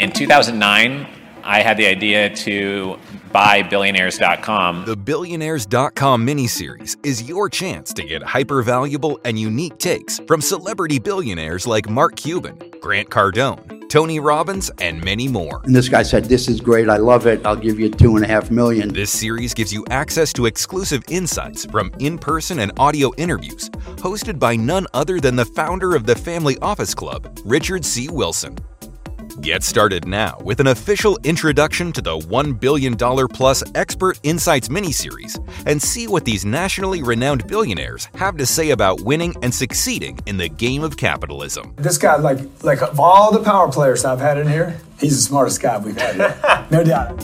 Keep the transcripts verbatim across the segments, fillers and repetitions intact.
In two thousand nine, I had the idea to buy Billionaires dot com. The Billionaires dot com miniseries is your chance to get hyper-valuable and unique takes from celebrity billionaires like Mark Cuban, Grant Cardone, Tony Robbins, and many more. And this guy said, "This is great, I love it, I'll give you two and a half million. This series gives you access to exclusive insights from in-person and audio interviews hosted by none other than the founder of The Family Office Club, Richard C. Wilson. Get started now with an official introduction to the one billion dollars plus Expert Insights miniseries and see what these nationally renowned billionaires have to say about winning and succeeding in the game of capitalism. This guy, like, like of all the power players I've had in here, he's the smartest guy we've had here. No doubt.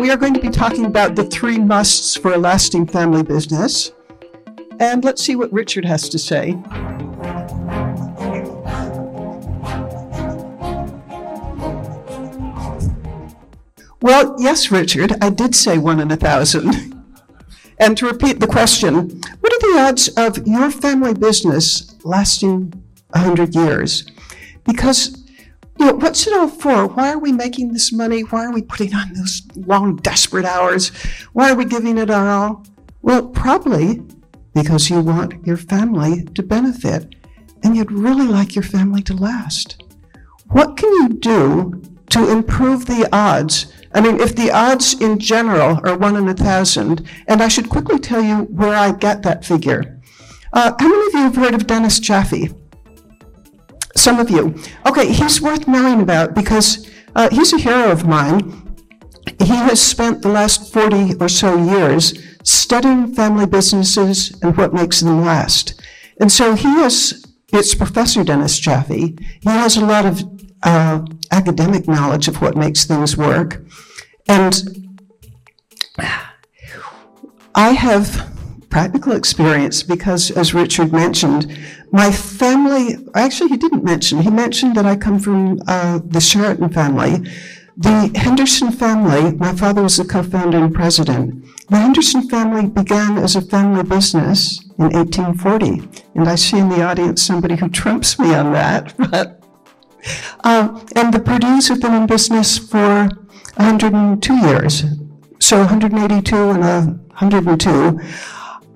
We are going to be talking about the three musts for a lasting family business. And let's see what Richard has to say. Well, yes, Richard, I did say one in a thousand. And to repeat the question, what are the odds of your family business lasting one hundred years? Because, you know, what's it all for? Why are we making this money? Why are we putting on those long, desperate hours? Why are we giving it our all? Well, probably because you want your family to benefit and you'd really like your family to last. What can you do to improve the odds? I mean, if the odds in general are one in a thousand, and I should quickly tell you where I get that figure. Uh, how many of you have heard of Dennis Jaffe? Some of you. Okay, he's worth knowing about because uh, he's a hero of mine. He has spent the last forty or so years studying family businesses and what makes them last. And so he is, it's Professor Dennis Jaffe. He has a lot of uh, academic knowledge of what makes things work. And I have practical experience because, as Richard mentioned, my family, actually he didn't mention, he mentioned that I come from uh, the Sheraton family. The Henderson family, my father was the co-founder and president. The Henderson family began as a family business in eighteen forty. And I see in the audience somebody who trumps me on that. But, uh, and the Purdue's have been in business for one hundred two years. So one hundred eighty-two and uh, one hundred two.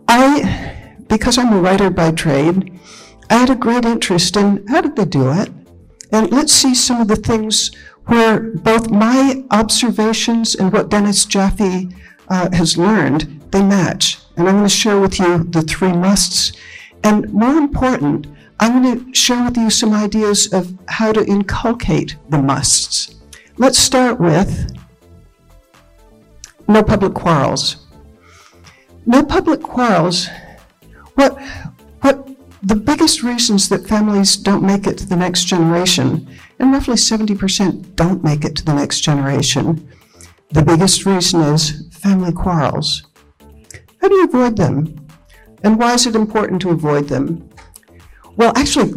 I, because I'm a writer by trade, I had a great interest in how did they do it? And let's see some of the things where both my observations and what Dennis Jaffe uh, has learned, they match. And I'm going to share with you the three musts. And more important, I'm going to share with you some ideas of how to inculcate the musts. Let's start with no public quarrels. No public quarrels. What, what the biggest reasons that families don't make it to the next generation, and roughly seventy percent don't make it to the next generation, the biggest reason is family quarrels. How do you avoid them? And why is it important to avoid them? Well, actually,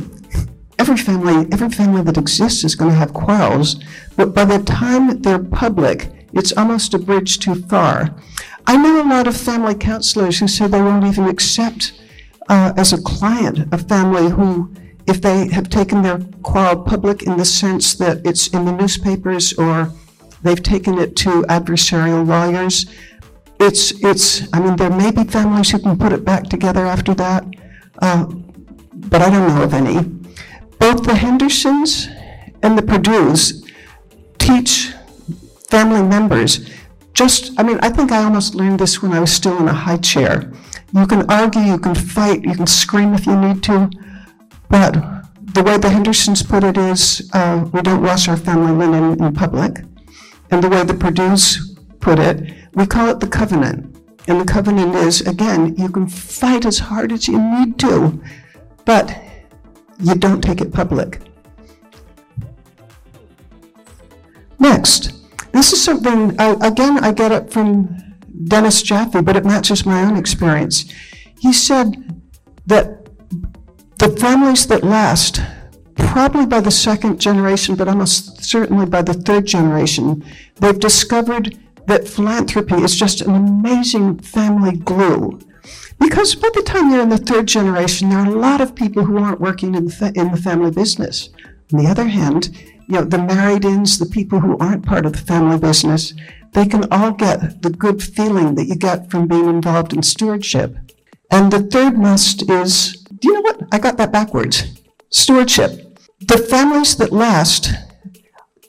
every family, every family that exists is going to have quarrels, but by the time they're public, it's almost a bridge too far. I know a lot of family counselors who say they won't even accept uh, as a client a family who, if they have taken their quarrel public in the sense that it's in the newspapers or they've taken it to adversarial lawyers, it's, it's. I mean, there may be families who can put it back together after that, uh, but I don't know of any. Both the Hendersons and the Purdue's teach family members just, I mean, I think I almost learned this when I was still in a high chair. You can argue, you can fight, you can scream if you need to, but the way the Hendersons put it is, uh, we don't wash our family linen in public. And the way the Purdue's put it, we call it the covenant. And the covenant is, again, you can fight as hard as you need to, but you don't take it public. Next, this is something, I, again, I get it from Dennis Jaffe, but it matches my own experience. He said that the families that last, probably by the second generation, but almost certainly by the third generation, they've discovered that philanthropy is just an amazing family glue. Because by the time you're in the third generation, there are a lot of people who aren't working in the, in the family business. On the other hand, you know, the married-ins, the people who aren't part of the family business, they can all get the good feeling that you get from being involved in stewardship. And the third must is, do you know what? I got that backwards. Stewardship. The families that last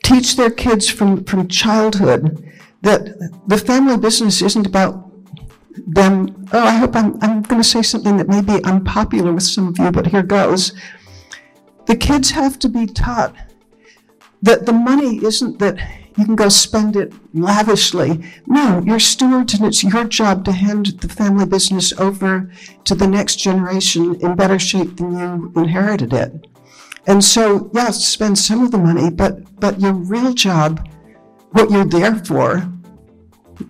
teach their kids from, from childhood that the family business isn't about them, oh, I hope I'm, I'm going to say something that may be unpopular with some of you, but here goes. The kids have to be taught that the money isn't that you can go spend it lavishly. No, you're stewards and it's your job to hand the family business over to the next generation in better shape than you inherited it. And so, yes, spend some of the money, but, but your real job, what you're there for,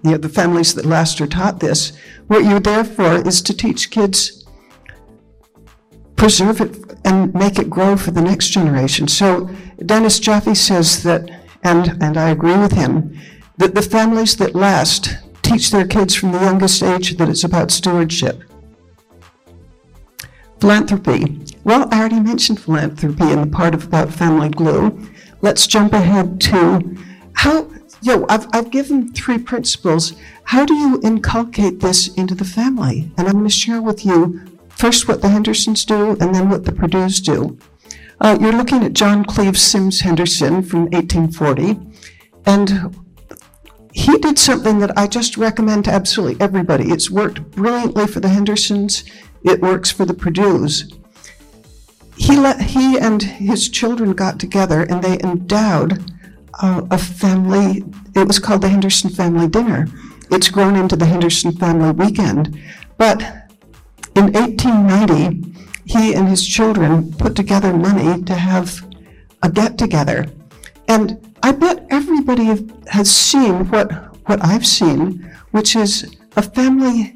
you know, the families that last are taught this, what you're there for is to teach kids, preserve it and make it grow for the next generation. So Dennis Jaffe says that, and, and I agree with him, that the families that last teach their kids from the youngest age that it's about stewardship. Philanthropy. Well, I already mentioned philanthropy in the part of about family glue. Let's jump ahead to how, you know, I've, I've given three principles. How do you inculcate this into the family? And I'm going to share with you first what the Hendersons do and then what the Purdues do. Uh, you're looking at John Cleves Sims Henderson from eighteen forty, and he did something that I just recommend to absolutely everybody. It's worked brilliantly for the Hendersons. It works for the Purdues. He, let, he and his children got together and they endowed uh, a family. It was called the Henderson Family Dinner. It's grown into the Henderson Family Weekend. But in eighteen ninety, he and his children put together money to have a get-together. And I bet everybody has seen what, what I've seen, which is a family,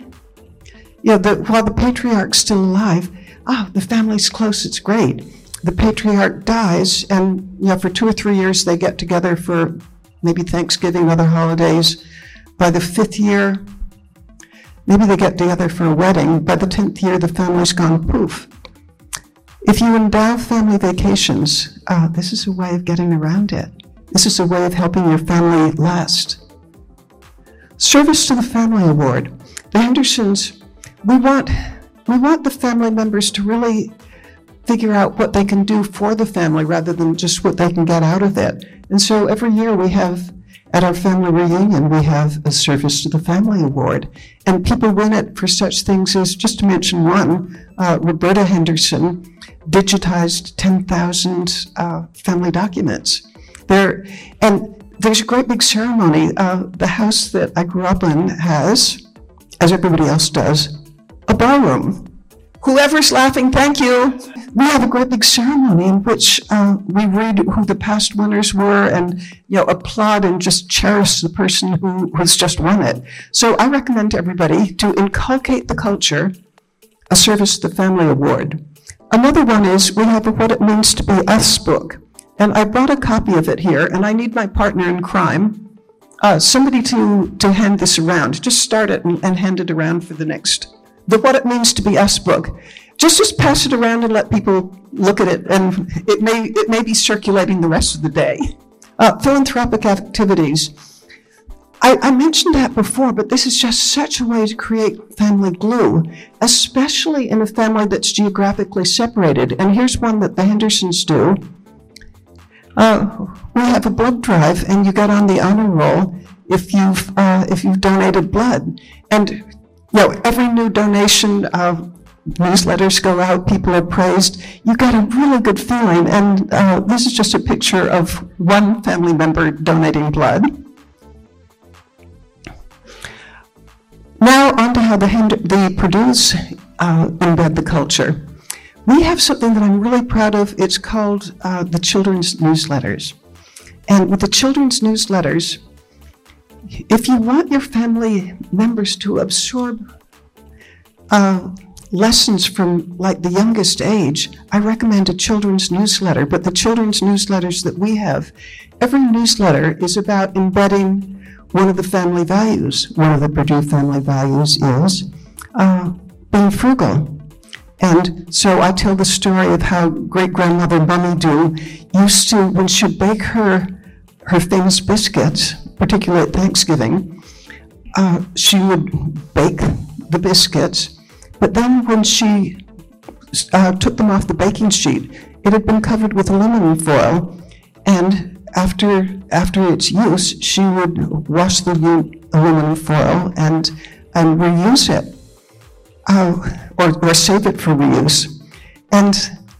you know, the, while the patriarch's still alive, oh, the family's close, it's great. The patriarch dies, and you know, for two or three years they get together for maybe Thanksgiving, other holidays. By the fifth year, maybe they get together for a wedding. By the tenth year, the family's gone poof. If you endow family vacations, uh, this is a way of getting around it. This is a way of helping your family last. Service to the Family Award. The Hendersons, we want, we want the family members to really figure out what they can do for the family rather than just what they can get out of it. And so every year we have, at our family reunion, we have a Service to the Family Award. And people win it for such things as, just to mention one, uh, Roberta Henderson digitized ten thousand uh, family documents. There, and there's a great big ceremony. Uh, the house that I grew up in has, as everybody else does, a ballroom. Whoever's laughing, thank you. We have a great big ceremony in which uh, we read who the past winners were and, you know, applaud and just cherish the person who has just won it. So I recommend to everybody to inculcate the culture, a Service to the Family Award. Another one is we have a What It Means to Be Us book. And I brought a copy of it here, and I need my partner in crime, uh, somebody to, to hand this around. Just start it and, and hand it around for the next. The What It Means to Be Us book. Just just pass it around and let people look at it, and it may, it may be circulating the rest of the day. Uh, philanthropic activities. I, I mentioned that before, but this is just such a way to create family glue, especially in a family that's geographically separated. And here's one that the Hendersons do. Uh, we have a blood drive, and you get on the honor roll if you've, uh, if you've donated blood. And no, every new donation, uh, newsletters go out, people are praised. You got a really good feeling, and uh, this is just a picture of one family member donating blood. Now on to how the, the Purdues uh, embed the culture. We have something that I'm really proud of. It's called uh, the Children's Newsletters. And with the Children's Newsletters, if you want your family members to absorb uh, lessons from like the youngest age, I recommend a children's newsletter. But the children's newsletters that we have, every newsletter is about embedding one of the family values. One of the Purdue family values is uh, being frugal. And so I tell the story of how great-grandmother Bunny Doo used to, when she baked her, her famous biscuits, particularly at Thanksgiving, uh, she would bake the biscuits, but then when she uh, took them off the baking sheet, it had been covered with aluminum foil, and after, after its use, she would wash the aluminum foil and, and reuse it. Uh, or, or save it for reuse. And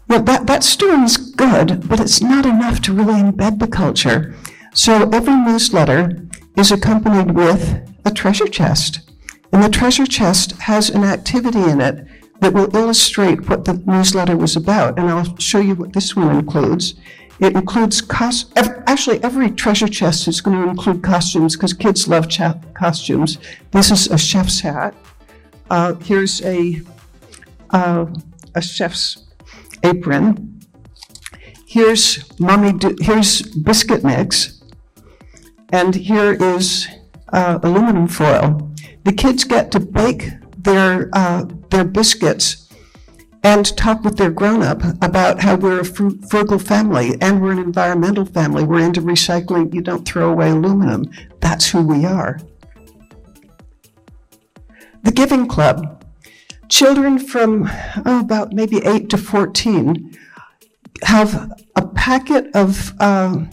well, that, that story is good, but it's not enough to really embed the culture. So every newsletter is accompanied with a treasure chest. And the treasure chest has an activity in it that will illustrate what the newsletter was about. And I'll show you what this one includes. It includes cost. Actually, every treasure chest is going to include costumes because kids love costumes. This is a chef's hat. Uh, here's a, uh, a chef's apron. Here's mommy. Do, here's biscuit mix, and here is uh, aluminum foil. The kids get to bake their uh, their biscuits and talk with their grown-up about how we're a frugal family and we're an environmental family. We're into recycling. You don't throw away aluminum. That's who we are. The Giving Club. Children from oh, about maybe eight to fourteen have a packet of, uh,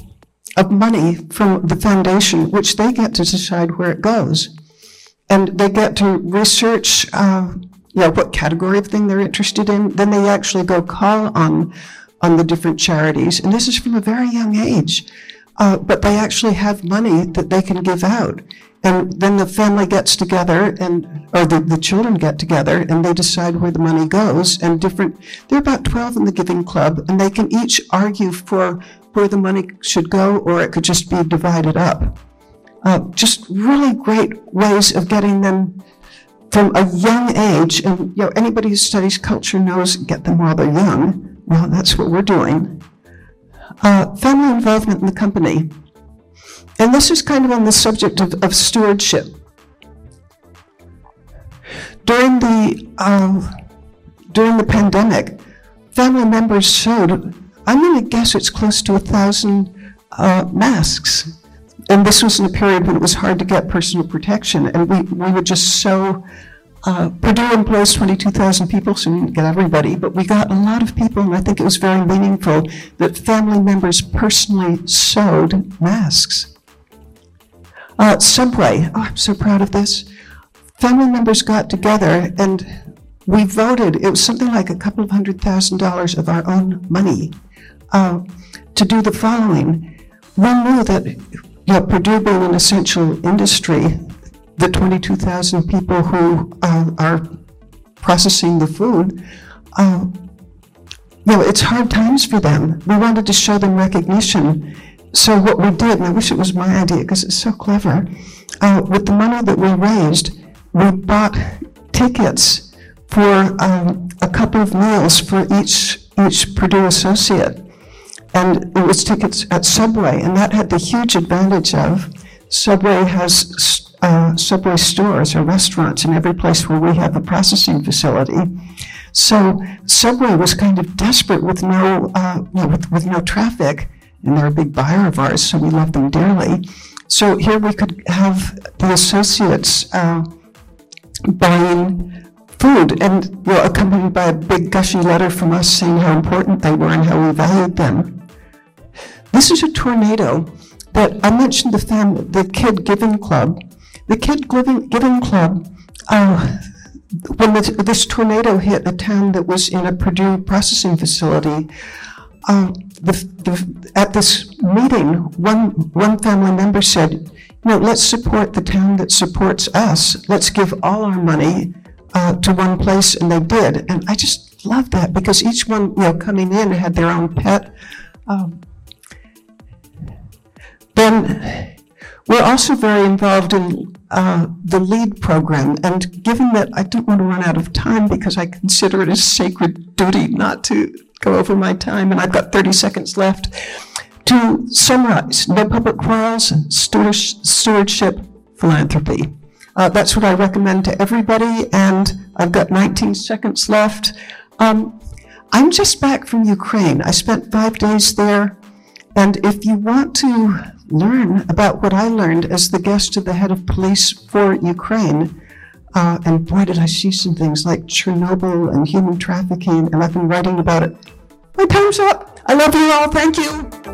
of money from the foundation, which they get to decide where it goes. And they get to research uh, you know, what category of thing they're interested in. Then they actually go call on, on the different charities. And this is from a very young age. Uh, but they actually have money that they can give out. And then the family gets together, and or the, the children get together, and they decide where the money goes. And different, they're about twelve in the Giving Club, and they can each argue for where the money should go, or it could just be divided up. Uh, just really great ways of getting them from a young age. And you know, anybody who studies culture knows get them while they're young. Well, that's what we're doing. Uh, family involvement in the company. And this is kind of on the subject of, of stewardship. During the, uh, during the pandemic, family members sewed, I'm going to guess it's close to a thousand uh, masks. And this was in a period when it was hard to get personal protection. And we, we would just sew. Uh, Purdue employs twenty-two thousand people, so we didn't get everybody, but we got a lot of people, and I think it was very meaningful that family members personally sewed masks. Uh, Subway, oh, I'm so proud of this. Family members got together and we voted. It was something like a couple of hundred thousand dollars of our own money uh, to do the following. We knew that you know, Purdue being an essential industry, the twenty-two thousand people who uh, are processing the food, uh, you know, it's hard times for them. We wanted to show them recognition. So what we did, and I wish it was my idea because it's so clever, uh, with the money that we raised, we bought tickets for um, a couple of meals for each, each Purdue associate. And it was tickets at Subway, and that had the huge advantage of Subway has Uh, Subway stores or restaurants in every place where we have a processing facility. So Subway was kind of desperate with no, uh, no with, with no traffic, and they're a big buyer of ours, so we love them dearly. So here we could have the associates uh, buying food, and well, accompanied by a big gushy letter from us saying how important they were and how we valued them. This is a tornado that I mentioned the family, the Kid Giving Club. The Kid Giving, Giving Club, uh, when this, this tornado hit a town that was in a Purdue processing facility, uh, the, the, at this meeting, one, one family member said, you know, let's support the town that supports us. Let's give all our money uh, to one place, and they did. And I just love that because each one, you know, coming in had their own pet. Um, then. We're also very involved in uh, the LEAD program, and given that I don't want to run out of time because I consider it a sacred duty not to go over my time, and I've got thirty seconds left, to summarize, no public quarrels, stewardship, philanthropy. Uh, that's what I recommend to everybody, and I've got nineteen seconds left. Um, I'm just back from Ukraine. I spent five days there. And if you want to learn about what I learned as the guest to the head of police for Ukraine, uh, and boy, did I see some things like Chernobyl and human trafficking, and I've been writing about it. My time's up. I love you all. Thank you.